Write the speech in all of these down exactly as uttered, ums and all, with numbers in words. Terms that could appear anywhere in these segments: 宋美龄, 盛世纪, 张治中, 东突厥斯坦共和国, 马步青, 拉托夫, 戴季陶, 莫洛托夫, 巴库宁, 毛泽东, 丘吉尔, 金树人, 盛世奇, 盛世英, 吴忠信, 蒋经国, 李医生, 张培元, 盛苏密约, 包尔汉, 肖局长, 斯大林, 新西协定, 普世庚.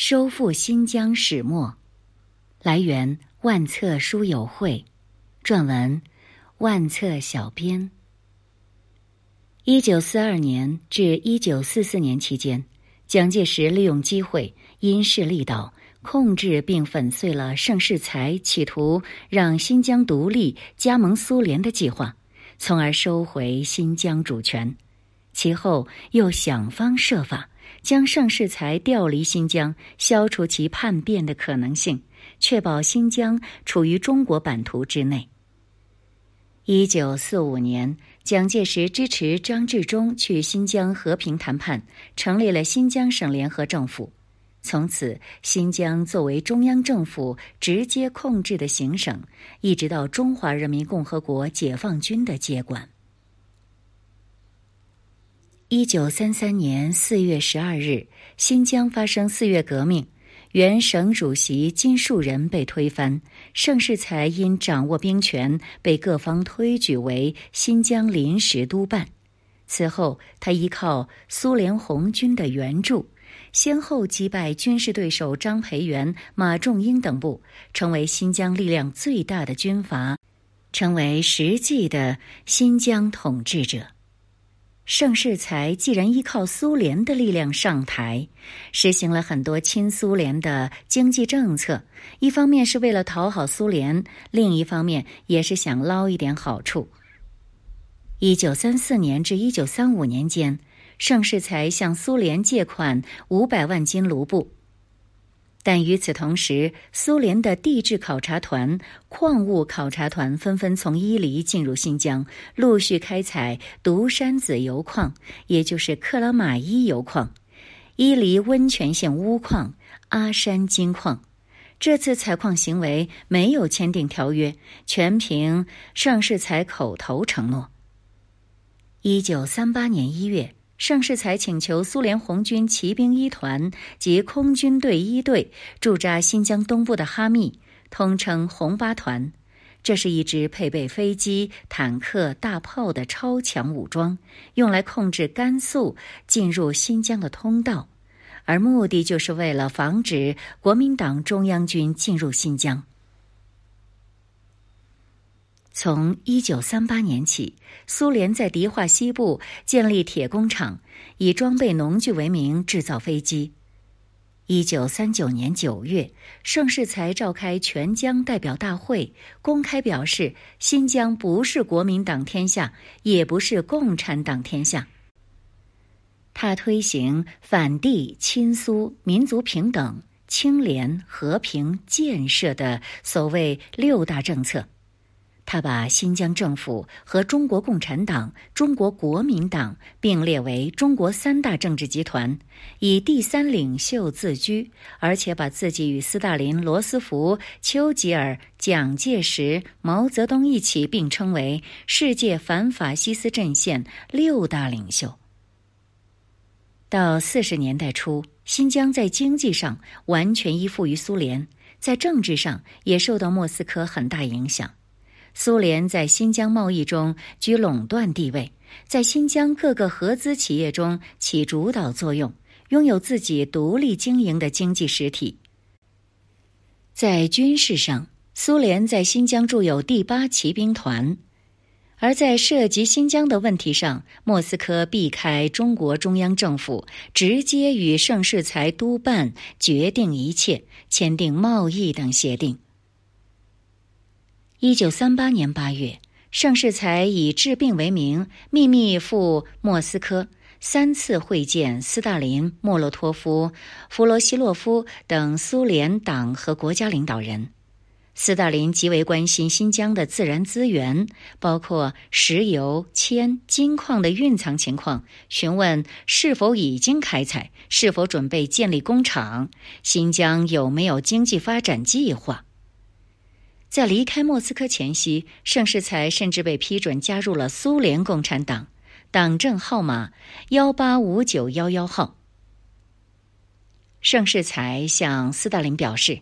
收复新疆始末。来源：万册书友会，撰文：万册小编。一九四二年至一九四四年期间，蒋介石利用机会，因势利导，控制并粉碎了盛世才企图让新疆独立、加盟苏联的计划，从而收回新疆主权。其后又想方设法将盛世才调离新疆，消除其叛变的可能性，确保新疆处于中国版图之内。一九四五年，蒋介石支持张治中去新疆和平谈判，成立了新疆省联合政府。从此，新疆作为中央政府直接控制的行省，一直到中华人民共和国解放军的接管。一九三三年四月十二日，新疆发生四月革命，原省主席金树人被推翻，盛世才因掌握兵权被各方推举为新疆临时督办。此后，他依靠苏联红军的援助，先后击败军事对手张培元、马仲英等部，成为新疆力量最大的军阀，成为实际的新疆统治者。盛世才既然依靠苏联的力量上台，实行了很多亲苏联的经济政策，一方面是为了讨好苏联，另一方面也是想捞一点好处。一九三四年至一九三五年间，盛世才向苏联借款五百万金卢布，但与此同时，苏联的地质考察团、矿物考察团纷纷从伊犁进入新疆，陆续开采独山子油矿，也就是克拉玛依油矿、伊犁温泉县钨矿、阿山金矿。这次采矿行为没有签订条约，全凭盛世才口头承诺。一九三八年一月，盛世才请求苏联红军骑兵一团及空军队一队驻扎新疆东部的哈密，通称红八团。这是一支配备飞机、坦克、大炮的超强武装，用来控制甘肃进入新疆的通道，而目的就是为了防止国民党中央军进入新疆。从一九三八年起，苏联在迪化西部建立铁工厂，以装备农具为名制造飞机。一九三九年九月，盛世才召开全疆代表大会，公开表示新疆不是国民党天下，也不是共产党天下。他推行反帝、亲苏、民族平等、清廉、和平、建设的所谓六大政策。他把新疆政府和中国共产党、中国国民党并列为中国三大政治集团，以第三领袖自居，而且把自己与斯大林、罗斯福、丘吉尔、蒋介石、毛泽东一起并称为世界反法西斯阵线六大领袖。到四十年代初，新疆在经济上完全依附于苏联，在政治上也受到莫斯科很大影响。苏联在新疆贸易中居垄断地位，在新疆各个合资企业中起主导作用，拥有自己独立经营的经济实体。在军事上，苏联在新疆驻有第八骑兵团，而在涉及新疆的问题上，莫斯科避开中国中央政府，直接与盛世才督办决定一切，签订贸易等协定。一九三八年八月，盛世才以治病为名，秘密赴莫斯科，三次会见斯大林、莫洛托夫、弗罗西洛夫等苏联党和国家领导人。斯大林极为关心新疆的自然资源，包括石油、铅、金矿的蕴藏情况，询问是否已经开采，是否准备建立工厂，新疆有没有经济发展计划。在离开莫斯科前夕，盛世才甚至被批准加入了苏联共产党，党证号码一八五九一一号。盛世才向斯大林表示，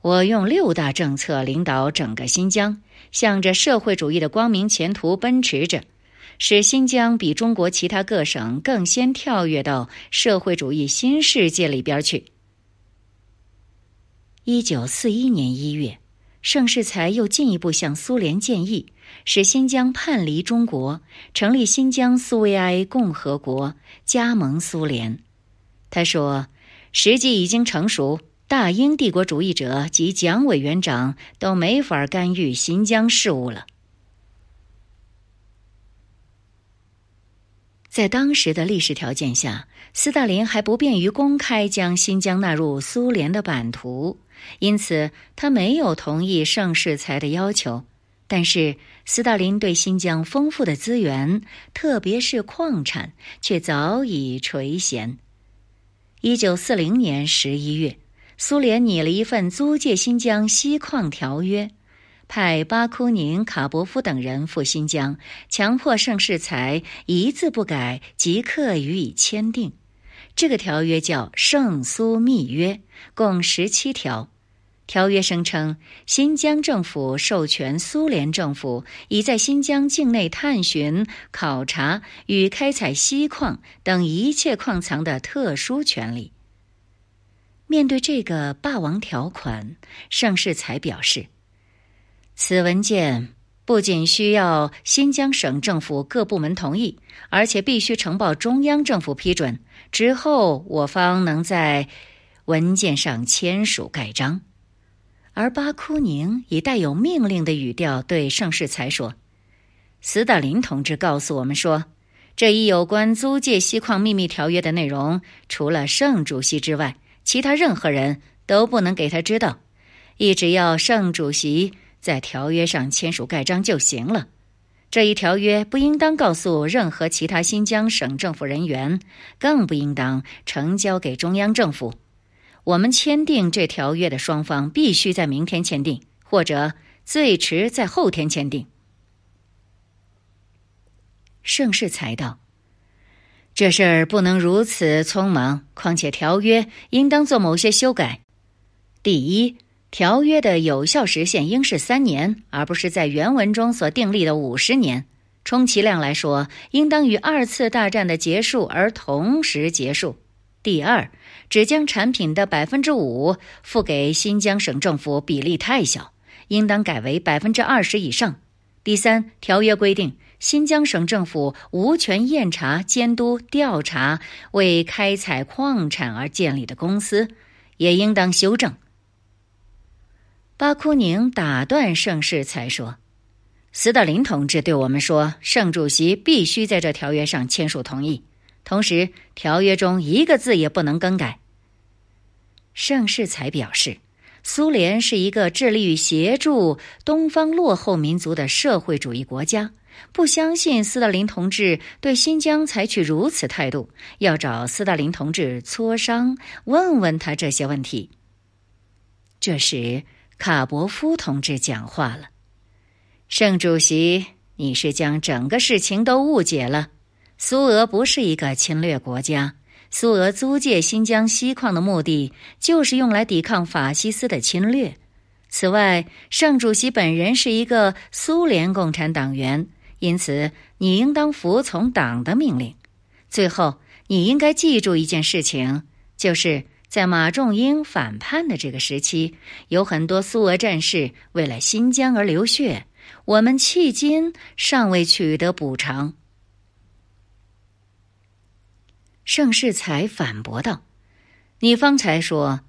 我用六大政策领导整个新疆，向着社会主义的光明前途奔驰着，使新疆比中国其他各省更先跳跃到社会主义新世界里边去。一九四一年一月，盛世才又进一步向苏联建议，使新疆叛离中国，成立新疆苏维埃共和国，加盟苏联。他说，时机已经成熟，大英帝国主义者及蒋委员长都没法干预新疆事务了。在当时的历史条件下，斯大林还不便于公开将新疆纳入苏联的版图，因此他没有同意盛世才的要求。但是斯大林对新疆丰富的资源，特别是矿产，却早已垂涎。一九四零年十一月，苏联拟了一份租借新疆锡矿条约，派巴库宁、卡伯夫等人赴新疆，强迫盛世才一字不改即刻予以签订。这个条约叫《盛苏密约》，共十七条。条约声称，新疆政府授权苏联政府以在新疆境内探寻、考察与开采锡矿等一切矿藏的特殊权利。面对这个霸王条款，盛世才表示，此文件不仅需要新疆省政府各部门同意，而且必须呈报中央政府批准，之后我方能在文件上签署盖章。而巴库宁以带有命令的语调对盛世才说，斯大林同志告诉我们说，这一有关租借锡矿秘密条约的内容，除了盛主席之外，其他任何人都不能给他知道，一直要盛主席在条约上签署盖章就行了。这一条约不应当告诉任何其他新疆省政府人员，更不应当呈交给中央政府。我们签订这条约的双方必须在明天签订，或者最迟在后天签订。盛世才道，这事儿不能如此匆忙，况且条约应当做某些修改。第一，条约的有效时限应是三年，而不是在原文中所订立的五十年。充其量来说，应当与二次大战的结束而同时结束。第二，只将产品的百分之五付给新疆省政府比例太小，应当改为百分之二十以上。第三，条约规定，新疆省政府无权验查、监督、调查为开采矿产而建立的公司，也应当修正。巴库宁打断盛世才说，斯大林同志对我们说，盛主席必须在这条约上签署同意，同时条约中一个字也不能更改。盛世才表示，苏联是一个致力于协助东方落后民族的社会主义国家，不相信斯大林同志对新疆采取如此态度，要找斯大林同志磋商，问问他这些问题。这时卡伯夫同志讲话了，盛主席，你是将整个事情都误解了。苏俄不是一个侵略国家，苏俄租借新疆锡矿的目的就是用来抵抗法西斯的侵略。此外，盛主席本人是一个苏联共产党员，因此你应当服从党的命令。最后，你应该记住一件事情，就是在马仲英反叛的这个时期，有很多苏俄战士为了新疆而流血，我们迄今尚未取得补偿。盛世才反驳道，你方才说，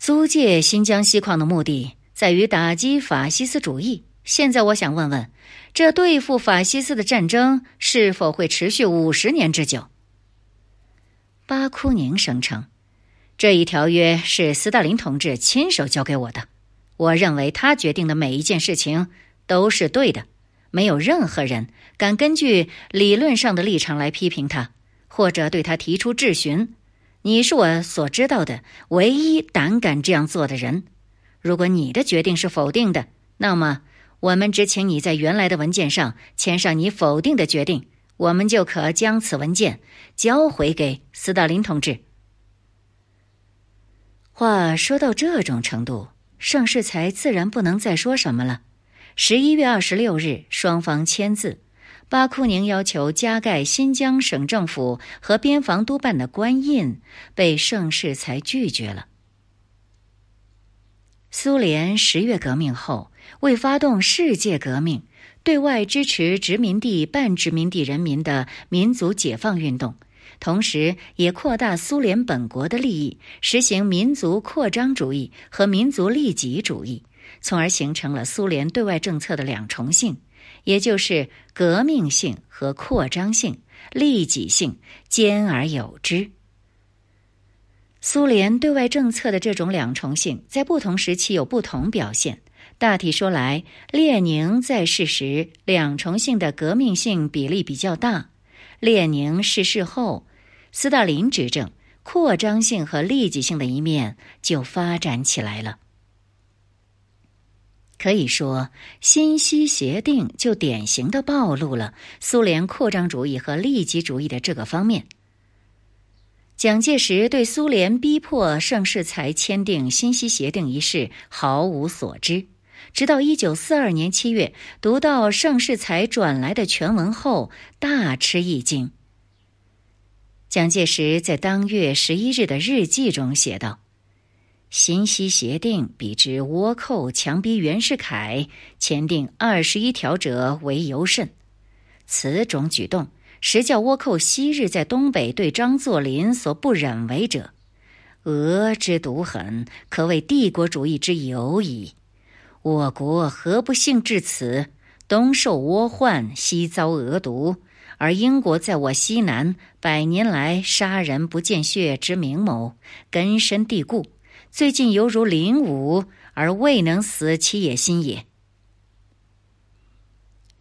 租借新疆锡矿的目的在于打击法西斯主义，现在我想问问，这对付法西斯的战争是否会持续五十年之久？巴库宁声称，这一条约是斯大林同志亲手交给我的，我认为他决定的每一件事情都是对的，没有任何人敢根据理论上的立场来批评他，或者对他提出质询。你是我所知道的唯一胆敢这样做的人。如果你的决定是否定的，那么我们只请你在原来的文件上签上你否定的决定，我们就可将此文件交回给斯大林同志。话说到这种程度，盛世才自然不能再说什么了。十一月二十六日，双方签字。巴库宁要求加盖新疆省政府和边防督办的官印，被盛世才拒绝了。苏联十月革命后，为发动世界革命，对外支持殖民地半殖民地人民的民族解放运动，同时也扩大苏联本国的利益，实行民族扩张主义和民族利己主义，从而形成了苏联对外政策的两重性，也就是革命性和扩张性、利己性兼而有之。苏联对外政策的这种两重性在不同时期有不同表现，大体说来，列宁在世时两重性的革命性比例比较大，列宁逝世后，斯大林执政，扩张性和利己性的一面就发展起来了。可以说，新西协定就典型地暴露了苏联扩张主义和利己主义的这个方面。蒋介石对苏联逼迫盛世才签订新西协定一事毫无所知，直到一九四二年七月读到盛世才转来的全文后大吃一惊。蒋介石在当月十一日的日记中写道，新西协定比之倭寇强逼袁世凯签订二十一条者为尤甚，此种举动实叫倭寇昔日在东北对张作霖所不忍为者，俄之毒狠，可谓帝国主义之尤矣。我国何不幸至此，东受倭患，西遭俄毒，而英国在我西南百年来杀人不见血之明谋根深蒂固，最近犹如廪伍，而未能死其野心也。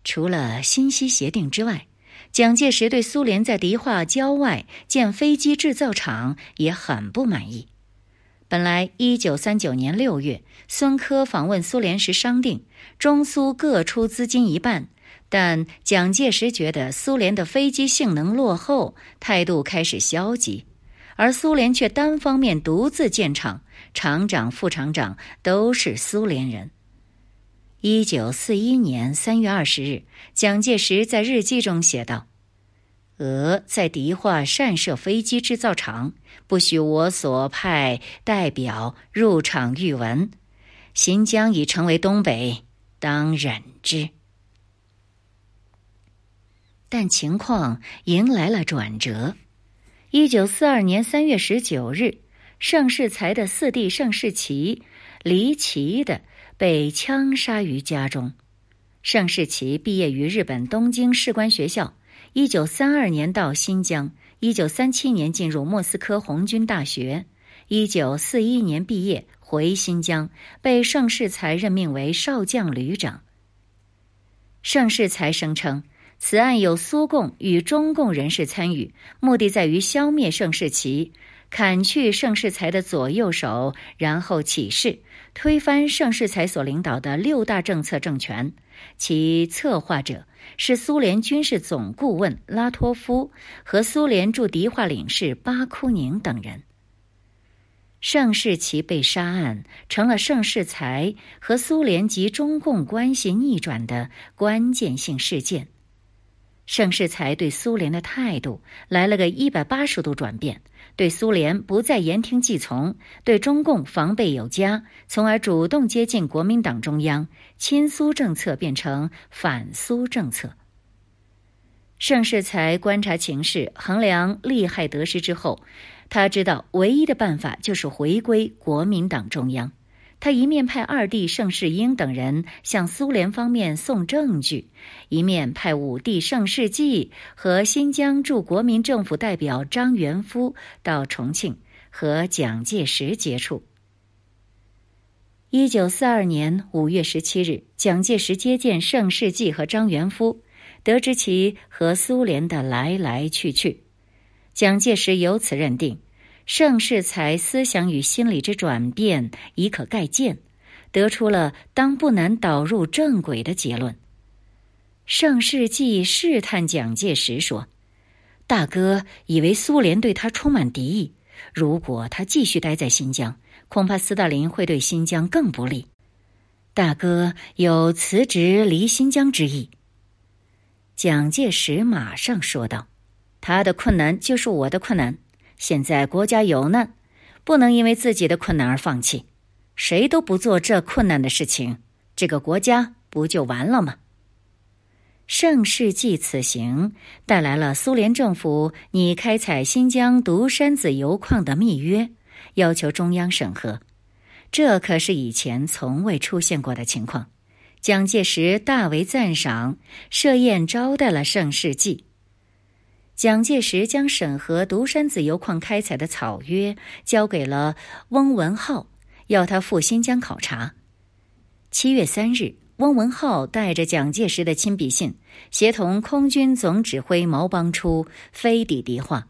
除了新西协定之外，蒋介石对苏联在迪化郊外建飞机制造厂也很不满意。本来一九三九年六月，孙科访问苏联时商定，中苏各出资金一半，但蒋介石觉得苏联的飞机性能落后，态度开始消极，而苏联却单方面独自建厂，厂长、副厂长都是苏联人。一九四一年三月二十日，蒋介石在日记中写道，俄在迪化擅设飞机制造厂，不许我所派代表入厂阅闻，新疆已成为东北，当忍之。但情况迎来了转折。一九四二年三月十九日，盛世才的四弟盛世奇离奇的被枪杀于家中。盛世奇毕业于日本东京士官学校，一九三二年到新疆，一九三七年进入莫斯科红军大学，一九四一年毕业回新疆，被盛世才任命为少将旅长。盛世才声称，此案有苏共与中共人士参与，目的在于消灭盛世奇，砍去盛世才的左右手，然后起事推翻盛世才所领导的六大政策政权。其策划者是苏联军事总顾问拉托夫和苏联驻迪化领事巴枯宁等人。盛世奇被杀案成了盛世才和苏联及中共关系逆转的关键性事件。盛世才对苏联的态度来了个一百八十度转变，对苏联不再言听计从，对中共防备有加，从而主动接近国民党中央，亲苏政策变成反苏政策。盛世才观察情势，衡量利害得失之后，他知道唯一的办法就是回归国民党中央。他一面派二弟盛世英等人向苏联方面送证据，一面派五弟盛世纪和新疆驻国民政府代表张元夫到重庆和蒋介石接触。一九四二年五月十七日，蒋介石接见盛世纪和张元夫，得知其和苏联的来来去去。蒋介石由此认定，盛世才思想与心理之转变已可概见，得出了当不难导入正轨的结论。盛世纪试探蒋介石说，大哥以为苏联对他充满敌意，如果他继续待在新疆，恐怕斯大林会对新疆更不利，大哥有辞职离新疆之意。蒋介石马上说道，他的困难就是我的困难，现在国家有难，不能因为自己的困难而放弃。谁都不做这困难的事情，这个国家不就完了吗？盛世纪此行带来了苏联政府拟开采新疆独山子油矿的密约，要求中央审核，这可是以前从未出现过的情况。蒋介石大为赞赏，设宴招待了盛世纪。蒋介石将审核独山子油矿开采的草约交给了翁文灏，要他赴新疆考察。七月三日，翁文灏带着蒋介石的亲笔信，协同空军总指挥毛邦初飞抵迪化。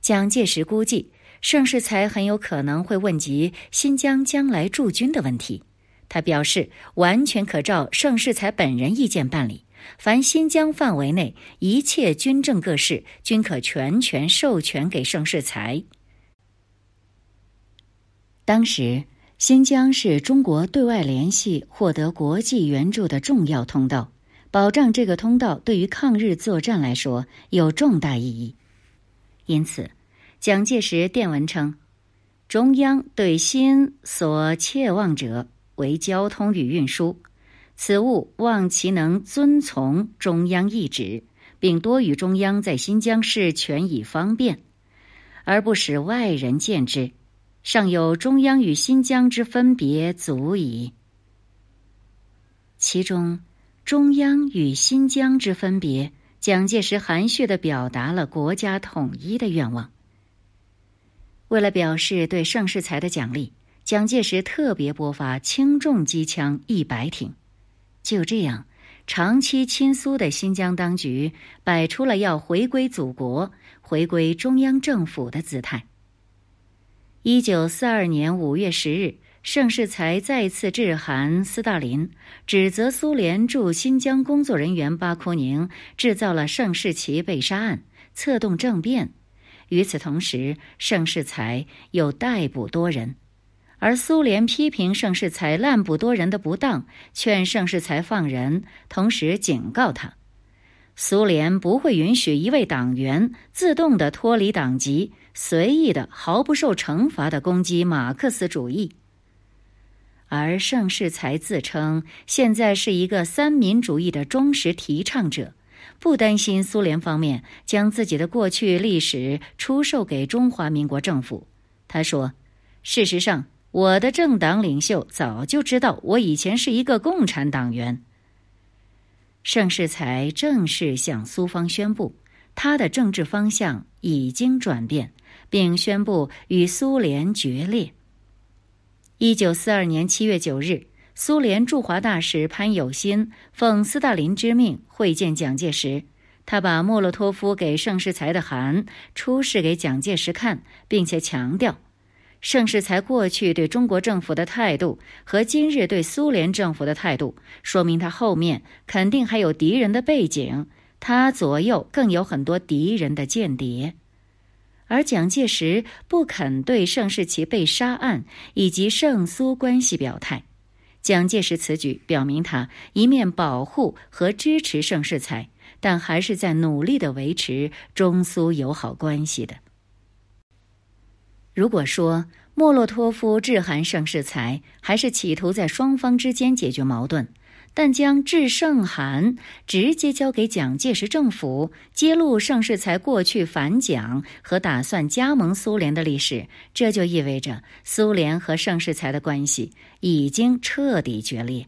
蒋介石估计盛世才很有可能会问及新疆将来驻军的问题，他表示完全可照盛世才本人意见办理，凡新疆范围内一切军政各事均可全权授权给盛世才。当时新疆是中国对外联系获得国际援助的重要通道，保障这个通道对于抗日作战来说有重大意义。因此蒋介石电文称，中央对新所切望者为交通与运输，此务望其能遵从中央意旨，并多与中央在新疆事权以方便，而不使外人见之，尚有中央与新疆之分别足矣。其中中央与新疆之分别，蒋介石含蓄地表达了国家统一的愿望。为了表示对盛世才的奖励，蒋介石特别拨发轻重机枪一百挺。就这样，长期亲苏的新疆当局摆出了要回归祖国、回归中央政府的姿态。一九四二年五月十日，盛世才再次致函斯大林，指责苏联驻新疆工作人员巴枯宁制造了盛世奇被杀案，策动政变。与此同时，盛世才又逮捕多人。而苏联批评盛世才滥捕多人的不当，劝盛世才放人，同时警告他，苏联不会允许一位党员自动地脱离党籍，随意的、毫不受惩罚地攻击马克思主义。而盛世才自称现在是一个三民主义的忠实提倡者，不担心苏联方面将自己的过去历史出售给中华民国政府。他说，事实上我的政党领袖早就知道我以前是一个共产党员。盛世才正式向苏方宣布，他的政治方向已经转变，并宣布与苏联决裂。一九四二年七月九日，苏联驻华大使潘友新奉斯大林之命会见蒋介石，他把莫洛托夫给盛世才的函出示给蒋介石看，并且强调盛世才过去对中国政府的态度和今日对苏联政府的态度，说明他后面肯定还有敌人的背景，他左右更有很多敌人的间谍。而蒋介石不肯对盛世奇被杀案以及盛苏关系表态，蒋介石此举表明他一面保护和支持盛世才，但还是在努力地维持中苏友好关系的。如果说莫洛托夫致函盛世才还是企图在双方之间解决矛盾，但将致盛函直接交给蒋介石政府，揭露盛世才过去反蒋和打算加盟苏联的历史，这就意味着苏联和盛世才的关系已经彻底决裂。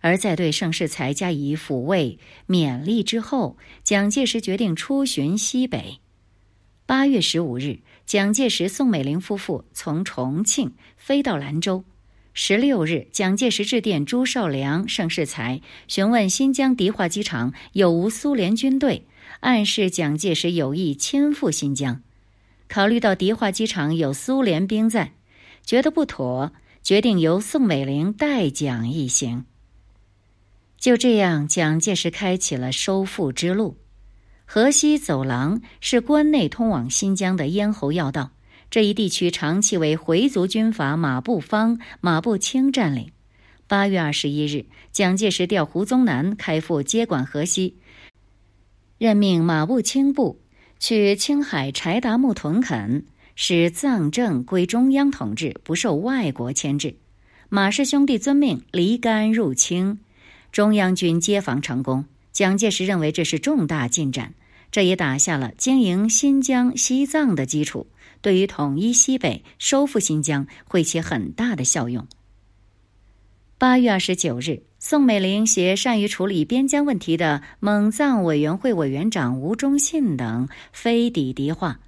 而在对盛世才加以抚慰勉励之后，蒋介石决定出巡西北。八月十五日，蒋介石、宋美龄夫妇从重庆飞到兰州。十六日，蒋介石致电朱绍良、盛世才，询问新疆迪化机场有无苏联军队，暗示蒋介石有意亲赴新疆。考虑到迪化机场有苏联兵在，觉得不妥，决定由宋美龄代蒋一行。就这样，蒋介石开启了收复之路。河西走廊是关内通往新疆的咽喉要道，这一地区长期为回族军阀马步芳、马步青占领。八月二十一日，蒋介石调胡宗南开赴接管河西，任命马步青部去青海柴达木屯垦，使藏政归中央统治，不受外国牵制。马氏兄弟遵命离甘入清，中央军接防成功。蒋介石认为这是重大进展，这也打下了经营新疆、西藏的基础，对于统一西北、收复新疆会起很大的效用。八月二十九日，宋美龄携善于处理边疆问题的蒙藏委员会委员长吴忠信等飞抵迪化。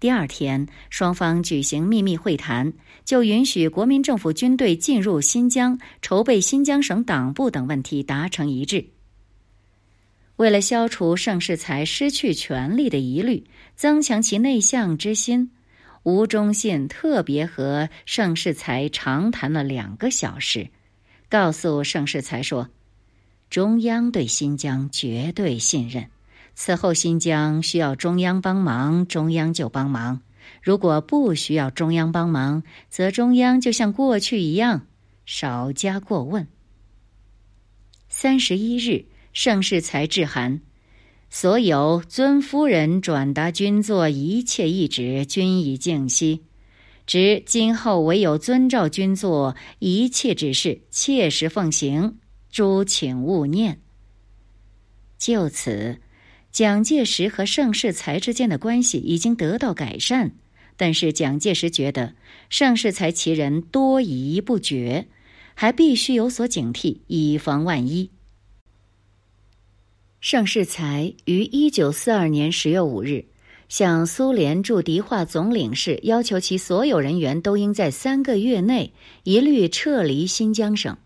第二天，双方举行秘密会谈，就允许国民政府军队进入新疆、筹备新疆省党部等问题达成一致。为了消除盛世才失去权力的疑虑，增强其内向之心，吴忠信特别和盛世才长谈了两个小时。告诉盛世才说，中央对新疆绝对信任，此后新疆需要中央帮忙，中央就帮忙；如果不需要中央帮忙，则中央就像过去一样少加过问。三十一日，盛世才致函，所有尊夫人转达均作一切懿旨，均已静息。指今后唯有遵照君作一切指示，切实奉行，诸请勿念。就此，蒋介石和盛世才之间的关系已经得到改善，但是蒋介石觉得盛世才其人多疑不决，还必须有所警惕，以防万一。盛世才于一九四二年十月五日向苏联驻迪化总领事要求，其所有人员都应在三个月内一律撤离新疆省。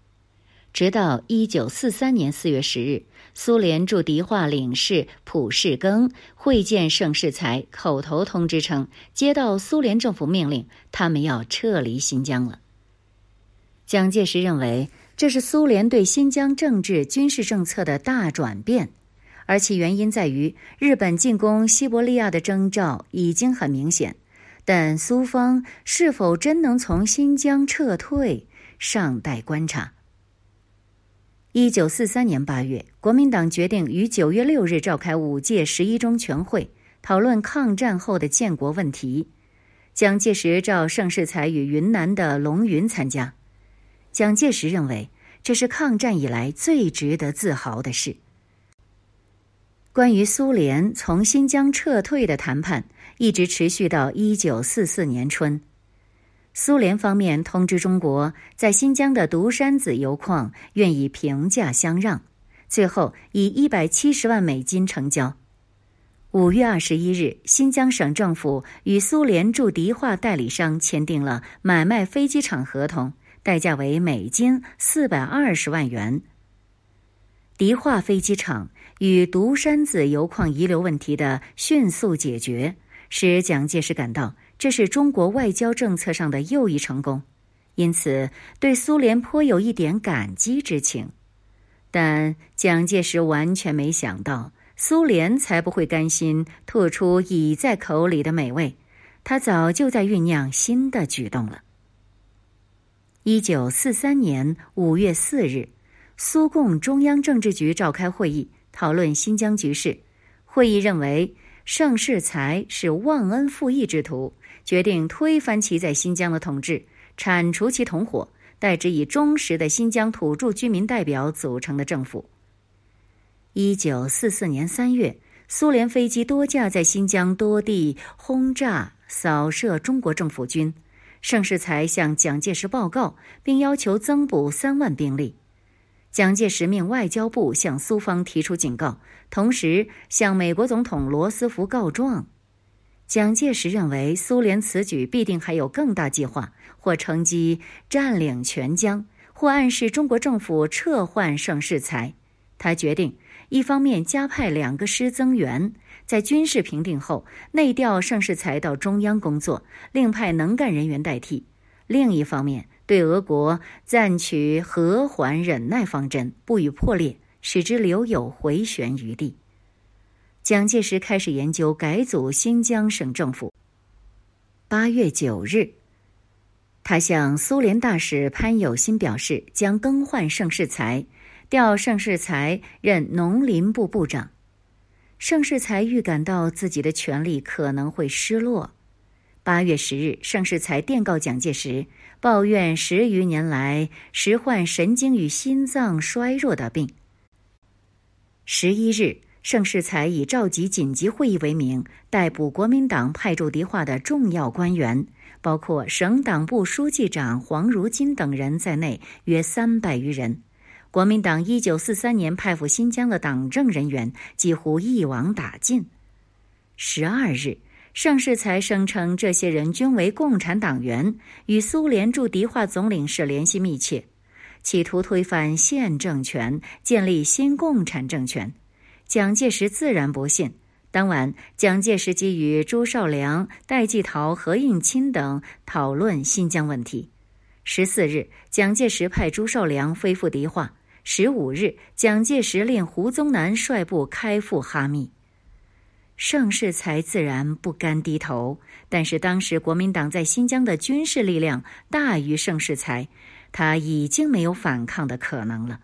直到一九四三年四月十日，苏联驻迪化领事普世庚会见盛世才，口头通知称，接到苏联政府命令，他们要撤离新疆了。蒋介石认为，这是苏联对新疆政治、军事政策的大转变。而其原因在于，日本进攻西伯利亚的征兆已经很明显，但苏方是否真能从新疆撤退，尚待观察。一九四三年八月，国民党决定于九月六日召开五届十一中全会，讨论抗战后的建国问题。蒋介石召盛世才与云南的龙云参加。蒋介石认为，这是抗战以来最值得自豪的事。关于苏联从新疆撤退的谈判一直持续到一九四四年春。苏联方面通知中国，在新疆的独山子油矿愿意平价相让，最后以一百七十万美金成交。五月二十一日，新疆省政府与苏联驻迪化代理商签订了买卖飞机场合同，代价为美金四百二十万元。迪化飞机场与独山子油矿遗留问题的迅速解决，使蒋介石感到这是中国外交政策上的又一成功，因此对苏联颇有一点感激之情。但蒋介石完全没想到，苏联才不会甘心吐出已在口里的美味，他早就在酝酿新的举动了。一九四三年五月四日，苏共中央政治局召开会议，讨论新疆局势。会议认为盛世才是忘恩负义之徒，决定推翻其在新疆的统治，铲除其同伙，代之以忠实的新疆土著居民代表组成的政府。一九四四年三月，苏联飞机多架在新疆多地轰炸扫射中国政府军，盛世才向蒋介石报告，并要求增补三万兵力。蒋介石命外交部向苏方提出警告，同时向美国总统罗斯福告状。蒋介石认为苏联此举必定还有更大计划，或乘机占领全疆，或暗示中国政府撤换盛世才。他决定，一方面加派两个师增援，在军事平定后内调盛世才到中央工作，另派能干人员代替；另一方面对俄国暂取和缓忍耐方针，不予破裂，使之留有回旋余地。蒋介石开始研究改组新疆省政府。八月九日，他向苏联大使潘友新表示，将更换盛世才，调盛世才任农林部部长。盛世才预感到自己的权力可能会失落，八月十日，盛世才电告蒋介石，抱怨十余年来时患神经与心脏衰弱的病。十一日，盛世才以召集紧急会议为名，逮捕国民党派驻迪化的重要官员，包括省党部书记长黄如金等人在内，约三百余人。国民党一九四三年派赴新疆的党政人员几乎一网打尽。十二日，盛世才声称这些人均为共产党员，与苏联驻迪化总领事联系密切，企图推翻现政权，建立新共产政权。蒋介石自然不信。当晚，蒋介石基于朱绍良、戴季陶、何应钦等讨论新疆问题。十四日，蒋介石派朱绍良飞赴迪化。十五日，蒋介石令胡宗南率部开赴哈密。盛世才自然不甘低头，但是当时国民党在新疆的军事力量大于盛世才，他已经没有反抗的可能了。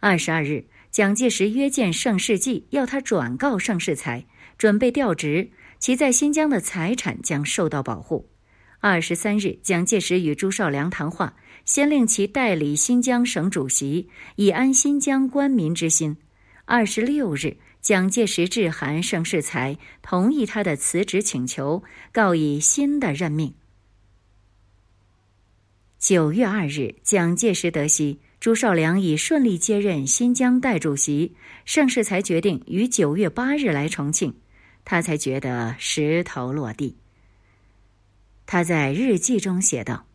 二十二日，蒋介石约见盛世济，要他转告盛世才，准备调职，其在新疆的财产将受到保护。二十三日，蒋介石与朱绍良谈话，先令其代理新疆省主席，以安新疆官民之心。二十六日，蒋介石致函盛世才，同意他的辞职请求，告以新的任命。九月二日，蒋介石得悉朱绍良已顺利接任新疆代主席，盛世才决定于九月八日来重庆，他才觉得石头落地。他在日记中写道：“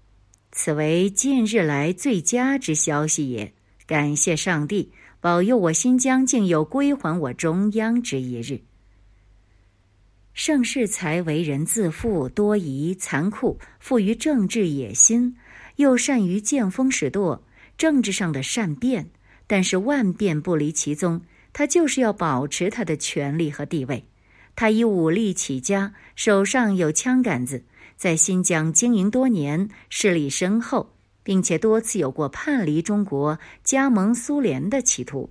此为近日来最佳之消息也，感谢上帝。保佑我新疆竟有归还我中央之一日。”盛世才为人自负、多疑、残酷，富于政治野心，又善于见风使舵，政治上的善变，但是万变不离其宗，他就是要保持他的权力和地位。他以武力起家，手上有枪杆子，在新疆经营多年，势力深厚，并且多次有过叛离中国、加盟苏联的企图。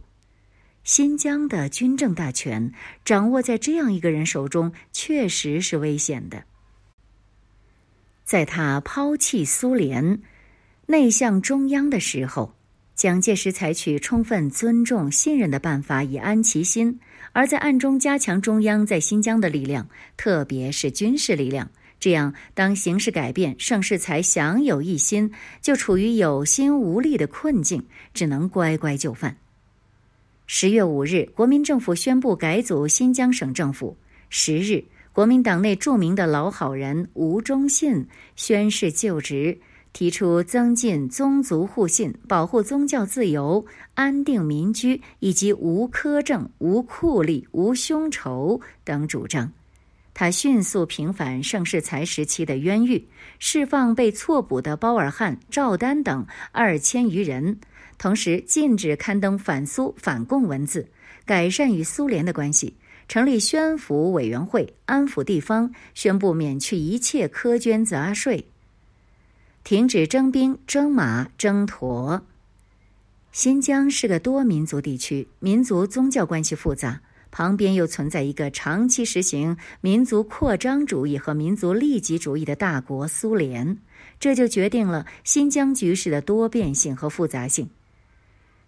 新疆的军政大权掌握在这样一个人手中，确实是危险的。在他抛弃苏联、内向中央的时候，蒋介石采取充分尊重、信任的办法以安其心，而在暗中加强中央在新疆的力量，特别是军事力量。这样，当形势改变，盛世才想有一心，就处于有心无力的困境，只能乖乖就范。十月五日，国民政府宣布改组新疆省政府。十日，国民党内著名的老好人吴忠信宣誓就职，提出增进宗族互信、保护宗教自由、安定民居以及无苛政、无酷吏、无凶仇等主张。他迅速平反盛世才时期的冤狱，释放被错捕的包尔汉、赵丹等二千余人，同时禁止刊登反苏反共文字，改善与苏联的关系，成立宣抚委员会，安抚地方，宣布免去一切苛捐杂税，停止征兵、征马、征驼。新疆是个多民族地区，民族宗教关系复杂，旁边又存在一个长期实行民族扩张主义和民族利己主义的大国苏联，这就决定了新疆局势的多变性和复杂性。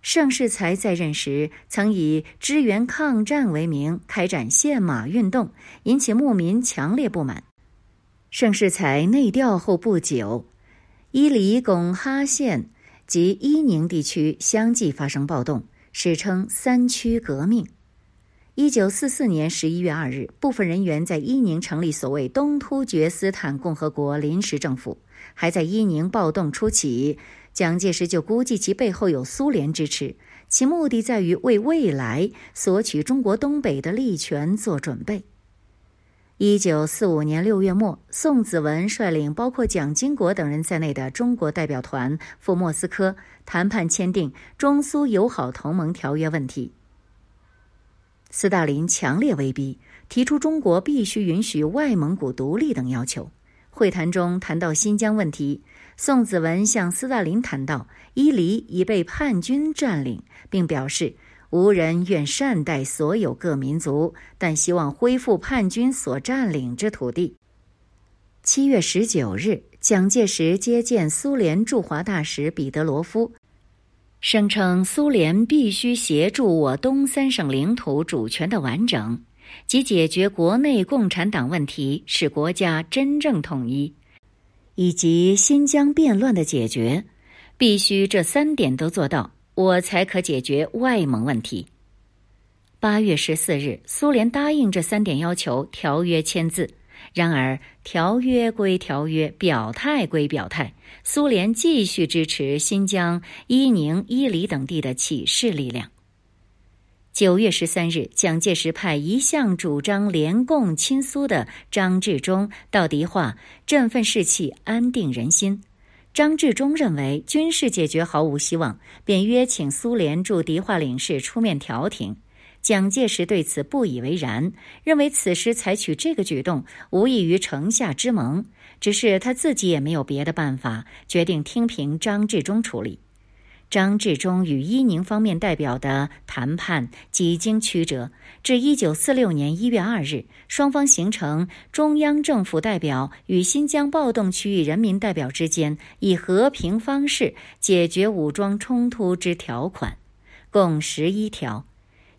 盛世才在任时，曾以支援抗战为名开展献马运动，引起牧民强烈不满。盛世才内调后不久，伊犁拱哈县及伊宁地区相继发生暴动，史称三区革命。一九四四年十一月二日，部分人员在伊宁成立所谓东突厥斯坦共和国临时政府。还在伊宁暴动初起，蒋介石就估计其背后有苏联支持，其目的在于为未来索取中国东北的利权做准备。一九四五年六月末，宋子文率领包括蒋经国等人在内的中国代表团赴莫斯科，谈判签订中苏友好同盟条约问题。斯大林强烈威逼，提出中国必须允许外蒙古独立等要求。会谈中谈到新疆问题，宋子文向斯大林谈到伊犁已被叛军占领，并表示无人愿善待所有各民族，但希望恢复叛军所占领之土地。七月十九日，蒋介石接见苏联驻华大使彼得罗夫，声称苏联必须协助我东三省领土主权的完整及解决国内共产党问题，使国家真正统一，以及新疆变乱的解决，必须这三点都做到，我才可解决外蒙问题。八月十四日，苏联答应这三点要求，条约签字。然而，条约归条约，表态归表态，苏联继续支持新疆、伊宁、伊犁等地的起事力量。九月十三日，蒋介石派一向主张联共亲苏的张治中到迪化，振奋士气，安定人心。张治中认为军事解决毫无希望，便约请苏联驻迪化领事出面调停。蒋介石对此不以为然，认为此时采取这个举动无异于城下之盟，只是他自己也没有别的办法，决定听凭张治中处理。张治中与伊宁方面代表的谈判几经曲折，至一九四六年一月二日，双方形成中央政府代表与新疆暴动区域人民代表之间以和平方式解决武装冲突之条款，共十一条。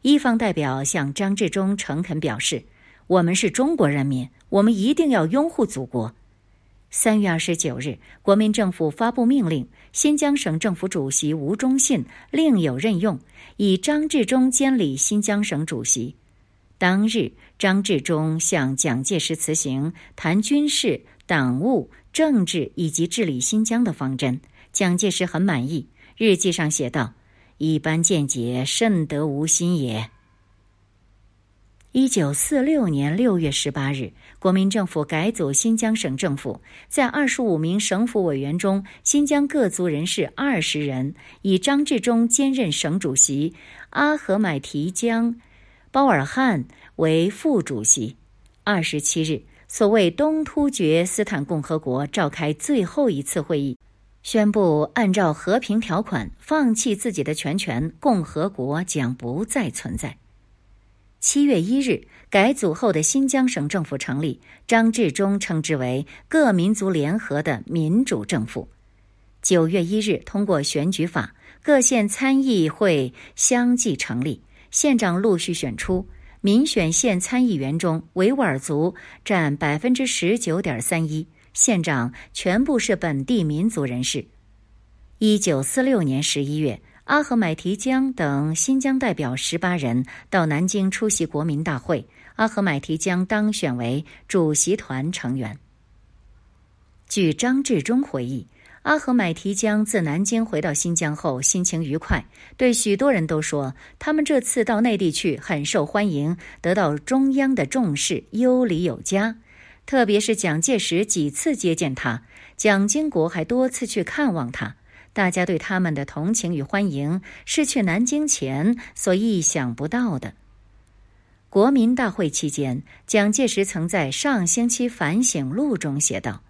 一方代表向张治中诚恳表示，我们是中国人民，我们一定要拥护祖国。三月二十九日，国民政府发布命令，新疆省政府主席吴忠信另有任用，以张治中监理新疆省主席。当日，张治中向蒋介石辞行，谈军事、党务、政治以及治理新疆的方针。蒋介石很满意，日记上写道，一般见解甚得吾心也。一九四六年六月十八日，国民政府改组新疆省政府，在二十五名省府委员中，新疆各族人士二十人，以张治中兼任省主席，阿合买提江、包尔汉为副主席。二十七日，所谓东突厥斯坦共和国召开最后一次会议，宣布按照和平条款放弃自己的全权，共和国将不再存在。七月一日，改组后的新疆省政府成立，张治中称之为各民族联合的民主政府。九月一日，通过选举法，各县参议会相继成立，县长陆续选出。民选县参议员中，维吾尔族占 百分之十九点三一，县长全部是本地民族人士。一九四六年十一月，阿合买提江等新疆代表十八人到南京出席国民大会，阿合买提江当选为主席团成员。据张治中回忆，阿合买提江自南京回到新疆后心情愉快，对许多人都说他们这次到内地去很受欢迎，得到中央的重视，优礼有加。特别是蒋介石几次接见他，蒋经国还多次去看望他，大家对他们的同情与欢迎是去南京前所意想不到的。国民大会期间，蒋介石曾在上星期反省录中写道，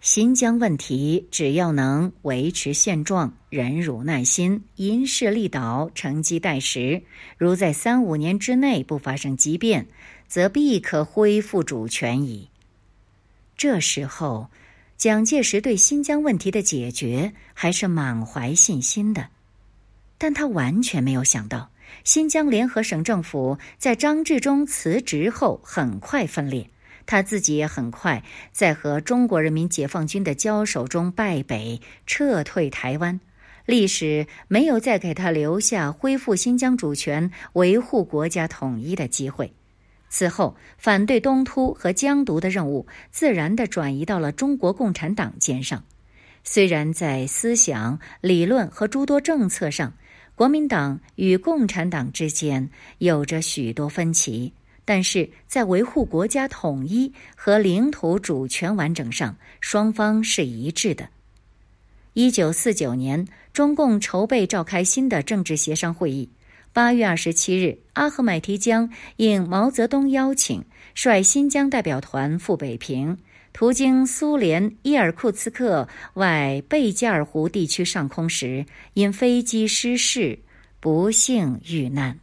新疆问题只要能维持现状，忍辱耐心，因势利导，成机待时，如在三五年之内不发生激变，则必可恢复主权矣。这时候，蒋介石对新疆问题的解决还是满怀信心的，但他完全没有想到，新疆联合省政府在张治中辞职后很快分裂，他自己也很快在和中国人民解放军的交手中败北，撤退台湾。历史没有再给他留下恢复新疆主权、维护国家统一的机会。此后，反对东突和疆独的任务自然地转移到了中国共产党肩上。虽然在思想、理论和诸多政策上，国民党与共产党之间有着许多分歧，但是在维护国家统一和领土主权完整上，双方是一致的。一九四九年，中共筹备召开新的政治协商会议。八月二十七日，阿合买提江应毛泽东邀请，率新疆代表团赴北平，途经苏联伊尔库茨克外贝加尔湖地区上空时，因飞机失事不幸遇难。